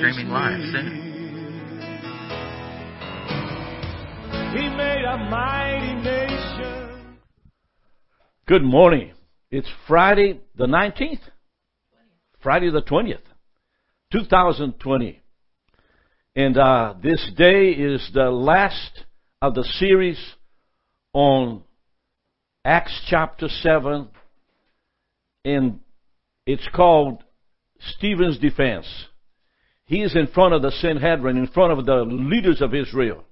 streaming live soon. He made a mighty nation. Good morning. It's Friday the 19th. Friday the 20th, 2020. And this day is the last of the series on Acts chapter 7. And it's called Stephen's Defense. He is in front of the Sanhedrin, in front of the leaders of Israel.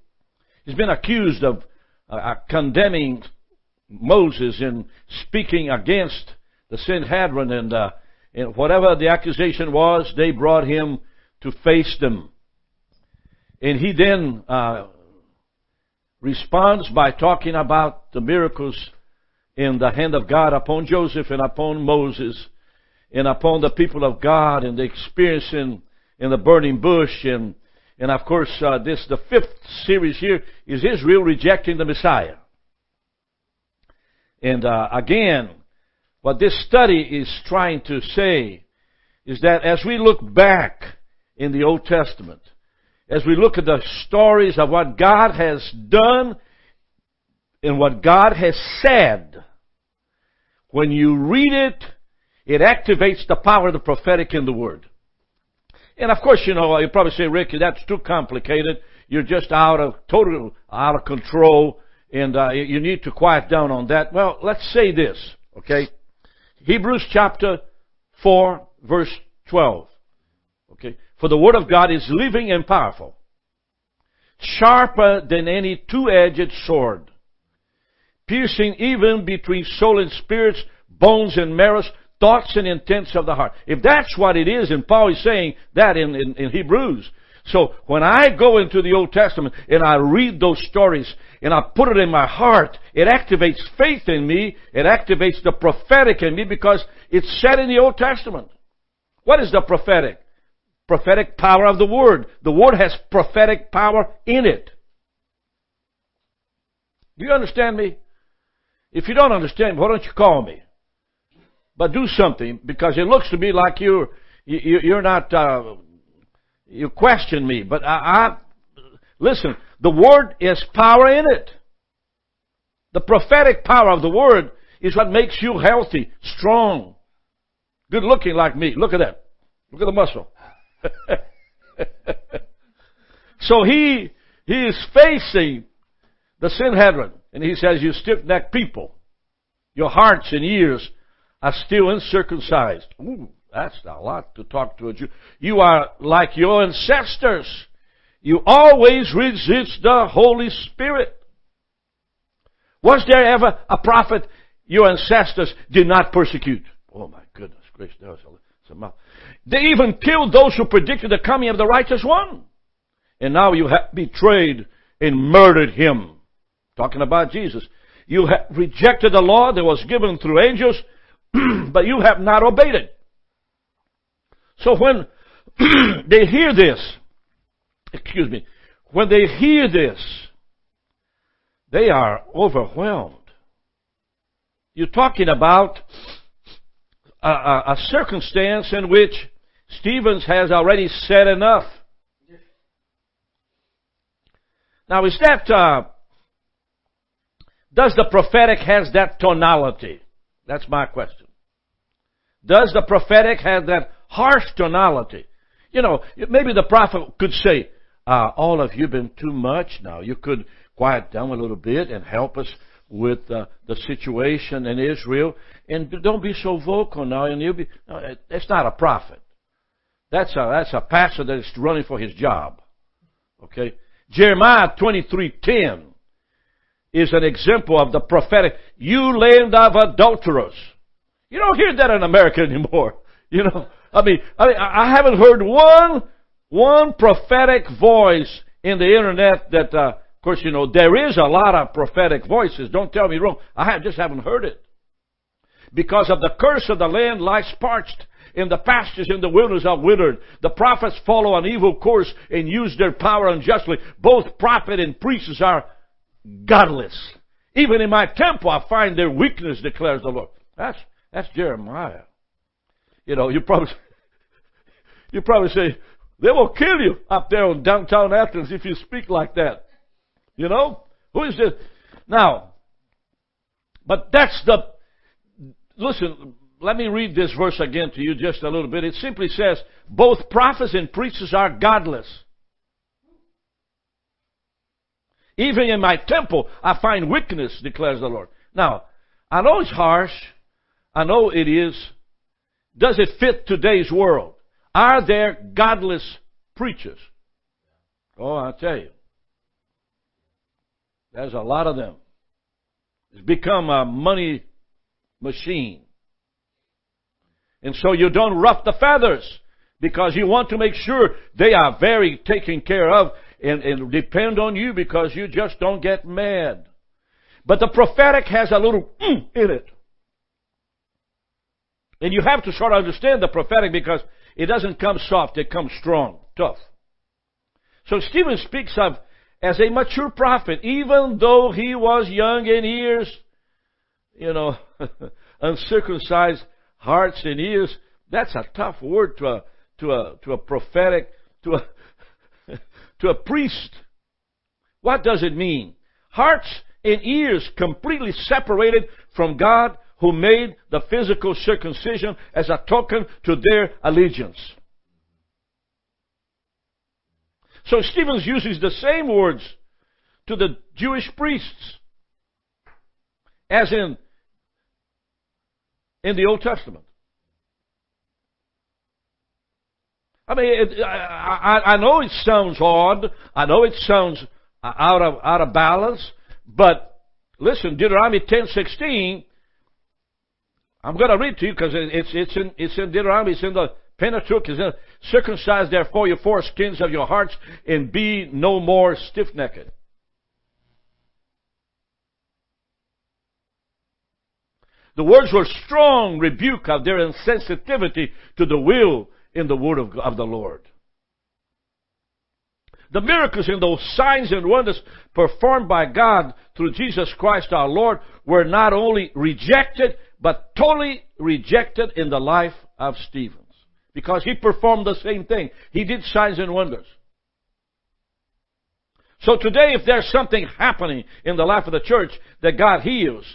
He's been accused of condemning Moses and speaking against the Sanhedrin, and whatever the accusation was, they brought him to face them. And he then responds by talking about the miracles in the hand of God upon Joseph and upon Moses and upon the people of God and the experience in the burning bush. And of course, this, the fifth series here, is Israel rejecting the Messiah. And again, what this study is trying to say is that as we look back in the Old Testament, as we look at the stories of what God has done and what God has said, when you read it, it activates the power of the prophetic in the Word. And of course, you know, you probably say, Rick, that's too complicated. You're just out of control, and you need to quiet down on that. Well, let's say this, okay? Hebrews chapter 4, verse 12. Okay? For the Word of God is living and powerful, sharper than any two-edged sword, piercing even between soul and spirits, bones and marrow, thoughts and intents of the heart. If that's what it is, and Paul is saying that in Hebrews. So when I go into the Old Testament and I read those stories and I put it in my heart, it activates faith in me. It activates the prophetic in me because it's said in the Old Testament. What is the prophetic? Prophetic power of the Word. The Word has prophetic power in it. Do you understand me? If you don't understand me, why don't you call me? But do something, because it looks to me like you're not, you question me. But listen, the Word is power in it. The prophetic power of the Word is what makes you healthy, strong, good looking like me. Look at that. Look at the muscle. So he is facing the Sanhedrin, and he says, you stiff-necked people, your hearts and ears are still uncircumcised. Ooh, that's a lot to talk to a Jew. You are like your ancestors. You always resist the Holy Spirit. Was there ever a prophet your ancestors did not persecute? Oh my goodness gracious, that was a mouth. They even killed those who predicted the coming of the righteous one. And now you have betrayed and murdered him. Talking about Jesus. You have rejected the law that was given through angels, but you have not obeyed it. So when they hear this, they are overwhelmed. You're talking about a circumstance in which Stephen has already said enough. Now, is that, does the prophetic has that tonality? That's my question. Does the prophetic have that harsh tonality? You know, maybe the prophet could say, all of you have been too much now. You could quiet down a little bit and help us with the situation in Israel. And don't be so vocal now. And you'll be. No, that's not a prophet. That's a pastor that is running for his job. Okay? Jeremiah 23:10. Is an example of the prophetic. You land of adulterers. You don't hear that in America anymore. You know, I mean, I haven't heard one prophetic voice in the internet that, of course, you know, there is a lot of prophetic voices. Don't tell me wrong. I just haven't heard it. Because of the curse of the land lies parched, and the pastures in the wilderness are withered. The prophets follow an evil course and use their power unjustly. Both prophet and priests are godless. Even in my temple I find their weakness, declares the Lord. That's Jeremiah. You know, you probably say, They will kill you up there in downtown Athens if you speak like that. You know? Who is this? Now, but that's the... Listen, let me read this verse again to you just a little bit. It simply says, both prophets and preachers are godless. Even in my temple, I find wickedness, declares the Lord. Now, I know it's harsh. I know it is. Does it fit today's world? Are there godless preachers? Oh, I tell you. There's a lot of them. It's become a money machine. And so you don't ruffle the feathers because you want to make sure they are very taken care of and depend on you because you just don't get mad. But the prophetic has a little in it. And you have to sort of understand the prophetic because it doesn't come soft, it comes strong, tough. So Stephen speaks of as a mature prophet, even though he was young in years, you know, uncircumcised hearts and ears. That's a tough word to a prophetic, to a priest. What does it mean? Hearts and ears completely separated from God, who made the physical circumcision as a token to their allegiance. So Stephen uses the same words to the Jewish priests as in the Old Testament. I mean, I know it sounds odd. I know it sounds out of balance. But listen, Deuteronomy 10:16. I'm going to read to you because it's in Deuteronomy. It's in the Pentateuch. It's in, circumcise therefore your foreskins of your hearts and be no more stiff-necked. The words were strong rebuke of their insensitivity to the will in the word of the Lord. The miracles and those signs and wonders performed by God through Jesus Christ our Lord were not only rejected, but totally rejected in the life of Stephen. Because he performed the same thing. He did signs and wonders. So today, if there's something happening in the life of the church that God heals,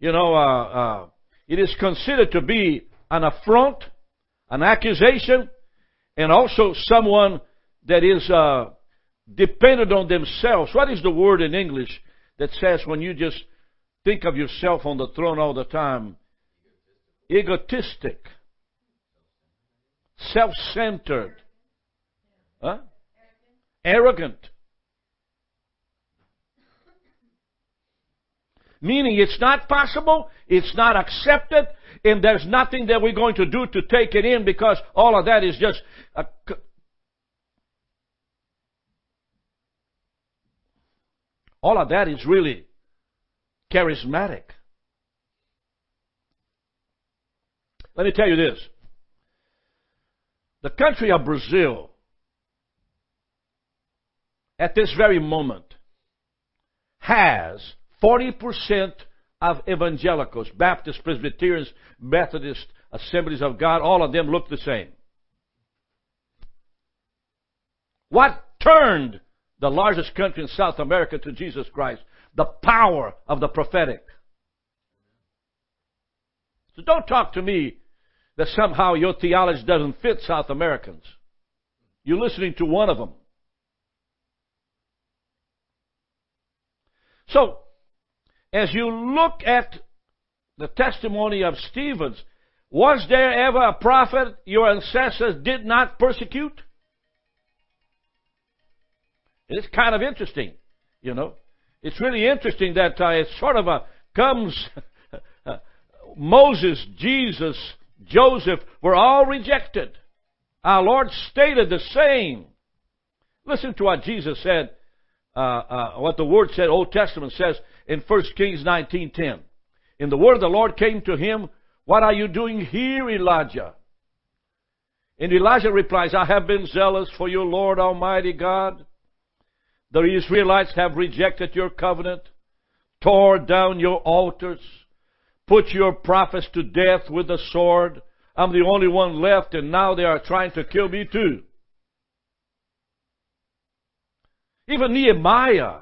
you know, it is considered to be an affront, an accusation, and also someone that is dependent on themselves. What is the word in English that says when you just think of yourself on the throne all the time? Egotistic. Self-centered. Huh? Arrogant. Meaning it's not possible, it's not accepted, and there's nothing that we're going to do to take it in because all of that is just... all of that is really charismatic. Let me tell you this. The country of Brazil, at this very moment, has 40% of evangelicals, Baptists, Presbyterians, Methodists, Assemblies of God, all of them look the same. What turned the largest country in South America to Jesus Christ? The power of the prophetic. So don't talk to me that somehow your theology doesn't fit South Americans. You're listening to one of them. So, as you look at the testimony of Stephen, was there ever a prophet your ancestors did not persecute? It's kind of interesting, you know. It's really interesting that it's sort of Moses, Jesus, Joseph were all rejected. Our Lord stated the same. Listen to what Jesus said, what the Word said, Old Testament says in 1 Kings 19:10. And the word of the Lord came to him, "What are you doing here, Elijah?" And Elijah replies, "I have been zealous for you, Lord Almighty God. The Israelites have rejected your covenant, tore down your altars, put your prophets to death with the sword. I'm the only one left, and now they are trying to kill me too." Even Nehemiah.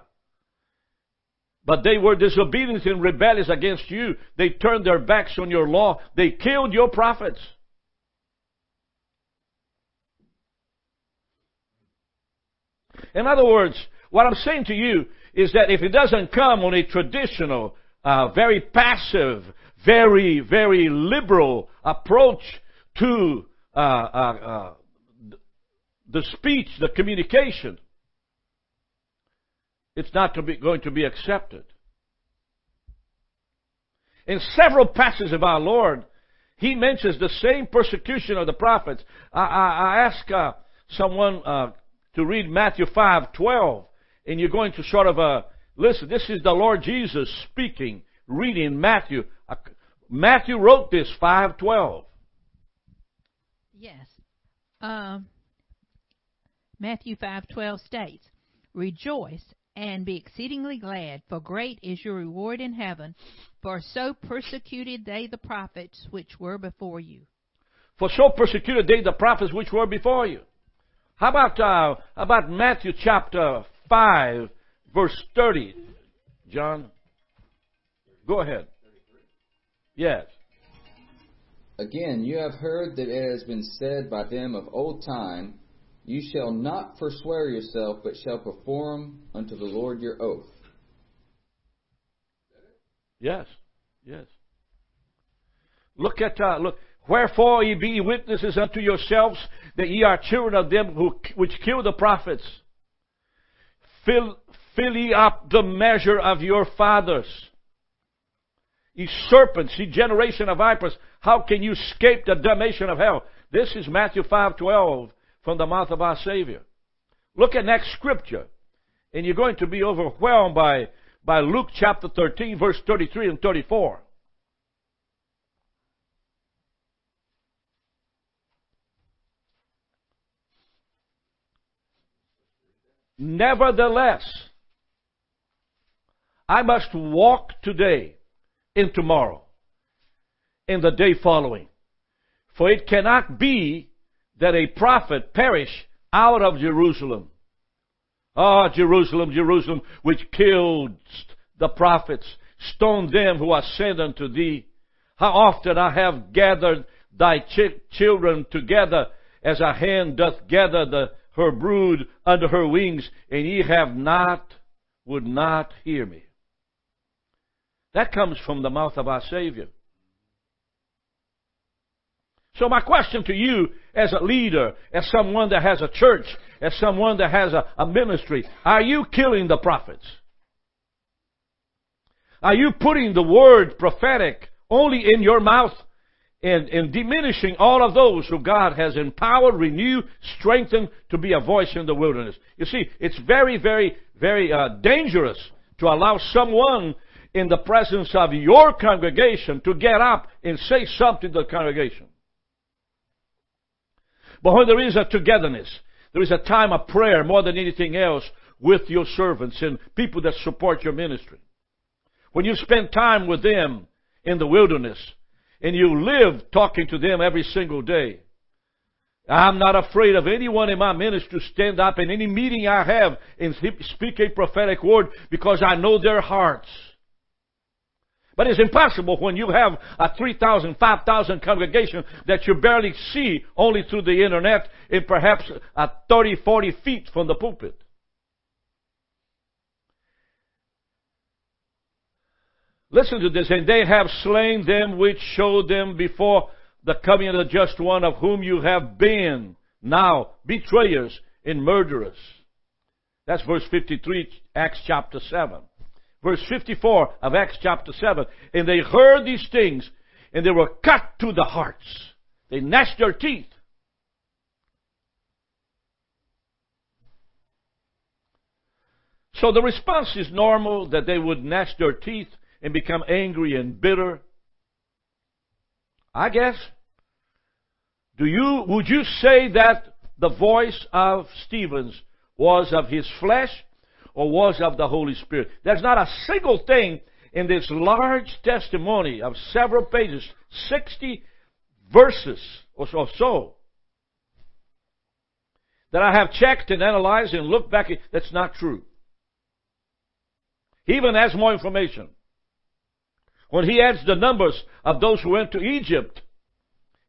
But they were disobedient and rebellious against you. They turned their backs on your law. They killed your prophets. In other words, what I'm saying to you is that if it doesn't come on a traditional, very passive, very, very liberal approach to the speech, the communication, it's not going to be accepted. In several passages of our Lord, He mentions the same persecution of the prophets. I asked someone to read Matthew 5:12, and you're going to sort of listen. This is the Lord Jesus speaking, reading Matthew. Matthew wrote this 5:12. Yes, Matthew 5:12 states, "Rejoice and be exceedingly glad, for great is your reward in heaven, for so persecuted they the prophets which were before you." For so persecuted they the prophets which were before you. How about Matthew chapter 5, verse 30, John? Go ahead. Yes. "Again, you have heard that it has been said by them of old time, you shall not forswear yourself, but shall perform unto the Lord your oath." Yes, yes. Look at look. "Wherefore ye be witnesses unto yourselves that ye are children of them which kill the prophets. Fill ye up the measure of your fathers. Ye serpents, ye generation of vipers, how can you escape the damnation of hell?" This is Matthew 5:12 from the mouth of our Savior. Look at next scripture, and you're going to be overwhelmed by Luke chapter 13, verse 33 and 34. "Nevertheless, I must walk today and tomorrow and the day following. For it cannot be that a prophet perish out of Jerusalem." Ah, Jerusalem, Jerusalem, which killed the prophets, stoned them who are sent unto thee. How often I have gathered thy children together as a hen doth gather her brood under her wings, and ye would not hear me. That comes from the mouth of our Savior. So my question to you as a leader, as someone that has a church, as someone that has a ministry, are you killing the prophets? Are you putting the word prophetic only in your mouth and diminishing all of those who God has empowered, renewed, strengthened to be a voice in the wilderness? You see, it's very, very, very dangerous to allow someone in the presence of your congregation to get up and say something to the congregation. But when there is a togetherness, there is a time of prayer more than anything else with your servants and people that support your ministry. When you spend time with them in the wilderness, and you live talking to them every single day. I'm not afraid of anyone in my ministry to stand up in any meeting I have and speak a prophetic word because I know their hearts. But it's impossible when you have a 3,000, 5,000 congregation that you barely see only through the internet and perhaps at 30, 40 feet from the pulpit. Listen to this. "And they have slain them which showed them before the coming of the just one, of whom you have been now betrayers and murderers." That's verse 53, Acts chapter 7. Verse 54 of Acts chapter 7. "And they heard these things, and they were cut to the hearts. They gnashed their teeth." So the response is normal that they would gnash their teeth and become angry and bitter, I guess. Would you say that the voice of Stephen was of his flesh or was of the Holy Spirit? There's not a single thing in this large testimony of several pages, 60 verses or so, that I have checked and analyzed and looked back at, that's not true. He even adds more information. When he adds the numbers of those who went to Egypt,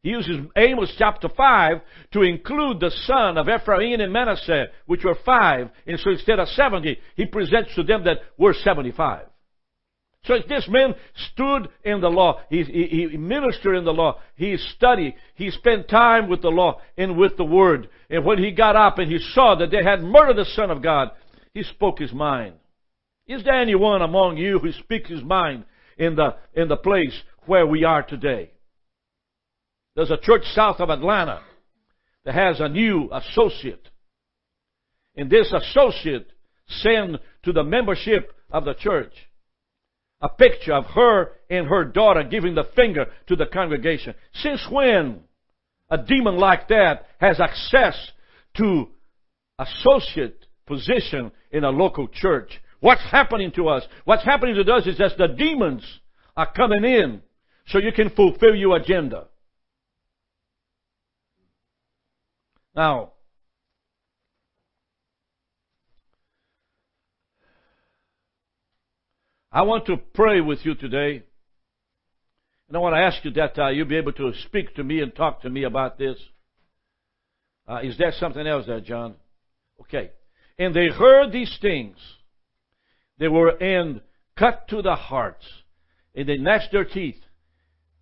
he uses Amos chapter 5 to include the son of Ephraim and Manasseh, which were 5, and so instead of 70, he presents to them that we're 75. So this man stood in the law, he ministered in the law, he studied, he spent time with the law and with the word. And when he got up and he saw that they had murdered the Son of God, he spoke his mind. Is there anyone among you who speaks his mind in the place where we are today? There's a church south of Atlanta that has a new associate. And this associate sent to the membership of the church a picture of her and her daughter giving the finger to the congregation. Since when a demon like that has access to associate position in a local church? What's happening to us? What's happening to us is that the demons are coming in so you can fulfill your agenda. Now, I want to pray with you today, and I want to ask you that you'll be able to speak to me and talk to me about this. Is there something else there, John? Okay. And they heard these things. They were cut to the hearts, and they gnashed their teeth.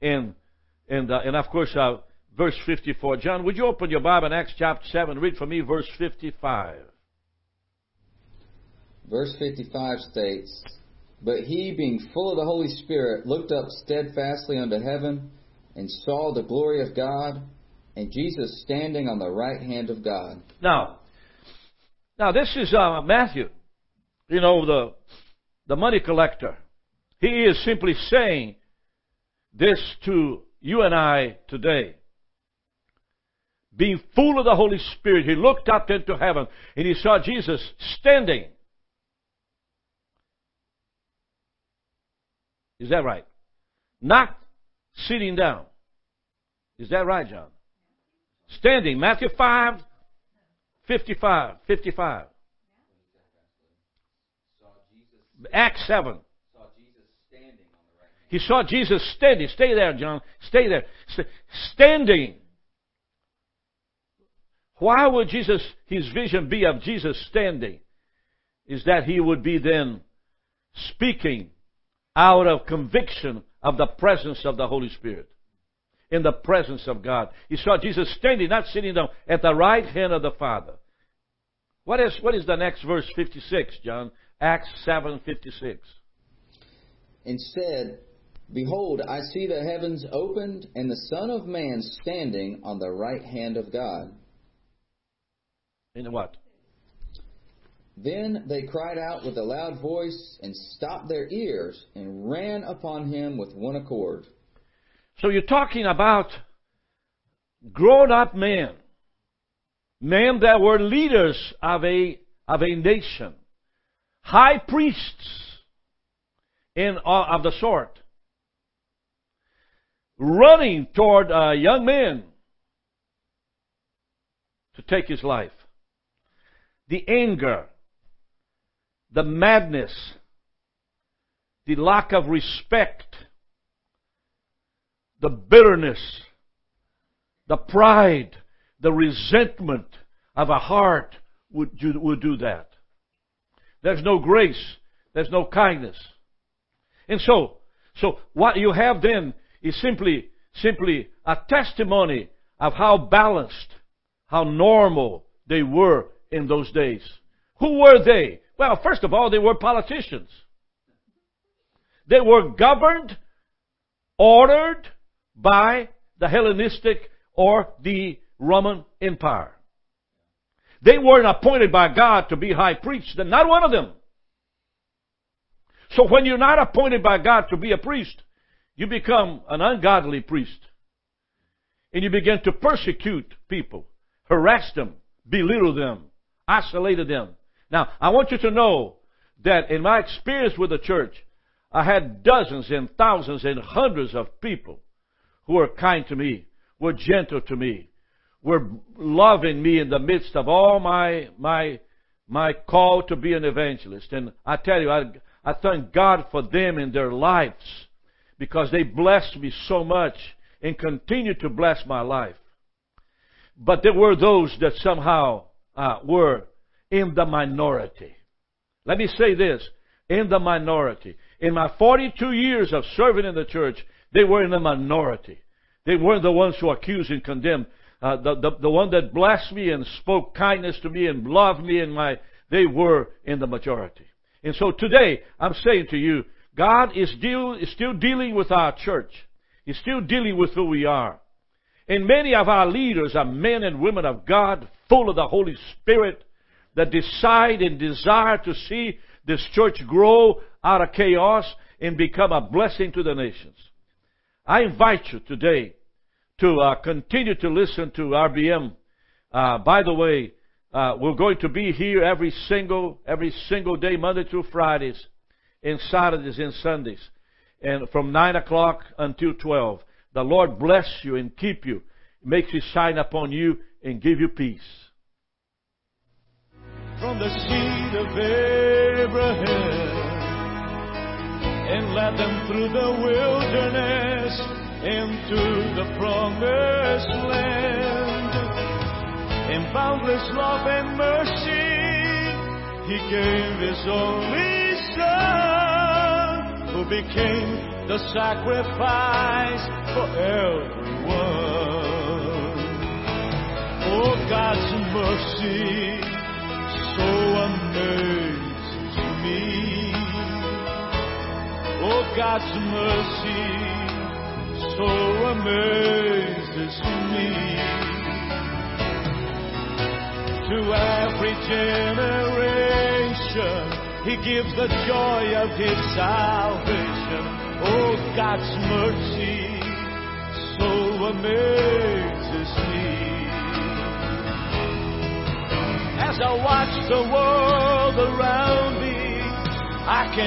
And of course, verse 54. John, would you open your Bible in Acts chapter 7? Read for me verse 55. Verse 55 states, But he, being full of the Holy Spirit, looked up steadfastly unto heaven, and saw the glory of God, and Jesus standing on the right hand of God. Now this is Matthew, you know, the money collector. He is simply saying this to you and I today. Being full of the Holy Spirit, he looked up into heaven, and he saw Jesus standing. Is that right? Not sitting down. Is that right, John? Standing. Matthew 5, 55, 55. Acts 7. He saw Jesus standing. Stay there, John. Stay there. Standing. Why would his vision be of Jesus standing? Is that he would be then speaking out of conviction of the presence of the Holy Spirit, in the presence of God. He saw Jesus standing, not sitting down, at the right hand of the Father. What is the next verse, 56, John? Acts 7:56. And said, Behold, I see the heavens opened, and the Son of Man standing on the right hand of God. In what? Then they cried out with a loud voice and stopped their ears and ran upon him with one accord. So you're talking about grown-up men that were leaders of a nation, high priests of the sort, running toward a young man to take his life. The anger, the madness, the lack of respect, the bitterness, the pride, the resentment of a heart would do that. There's no grace. There's no kindness. And so what you have then is simply a testimony of how balanced, how normal they were in those days. Who were they? Well, first of all, they were politicians. They were governed, ordered by the Hellenistic or the Roman Empire. They weren't appointed by God to be high priests. Not one of them. So when you're not appointed by God to be a priest, you become an ungodly priest. And you begin to persecute people, harass them, belittle them, isolated them. Now, I want you to know that in my experience with the church, I had dozens and thousands and hundreds of people who were kind to me, were gentle to me, were loving me in the midst of all my call to be an evangelist. And I tell you, I thank God for them in their lives, because they blessed me so much and continue to bless my life. But there were those that somehow were in the minority. Let me say this, in the minority. In my 42 years of serving in the church, they were in the minority. They weren't the ones who accused and condemned. The one that blessed me and spoke kindness to me and loved me, they were in the majority. And so today, I'm saying to you, God is still dealing with our church. He's still dealing with who we are. And many of our leaders are men and women of God, full of the Holy Spirit, that decide and desire to see this church grow out of chaos and become a blessing to the nations. I invite you today to continue to listen to RBM. By the way, we're going to be here every single day, Monday through Fridays, and Saturdays and Sundays, and from 9 o'clock until 12. The Lord bless you and keep you, makes His shine upon you, and give you peace. From the seed of Abraham, and led them through the wilderness into the promised land. In boundless love and mercy, He gave His only Son, who became the sacrifice for everyone. Oh, God's mercy, so amazing to me. Oh, God's mercy, so amazes me. To every generation, He gives the joy of His salvation. Oh, God's mercy, so amazes me. As I watch the world around me, I can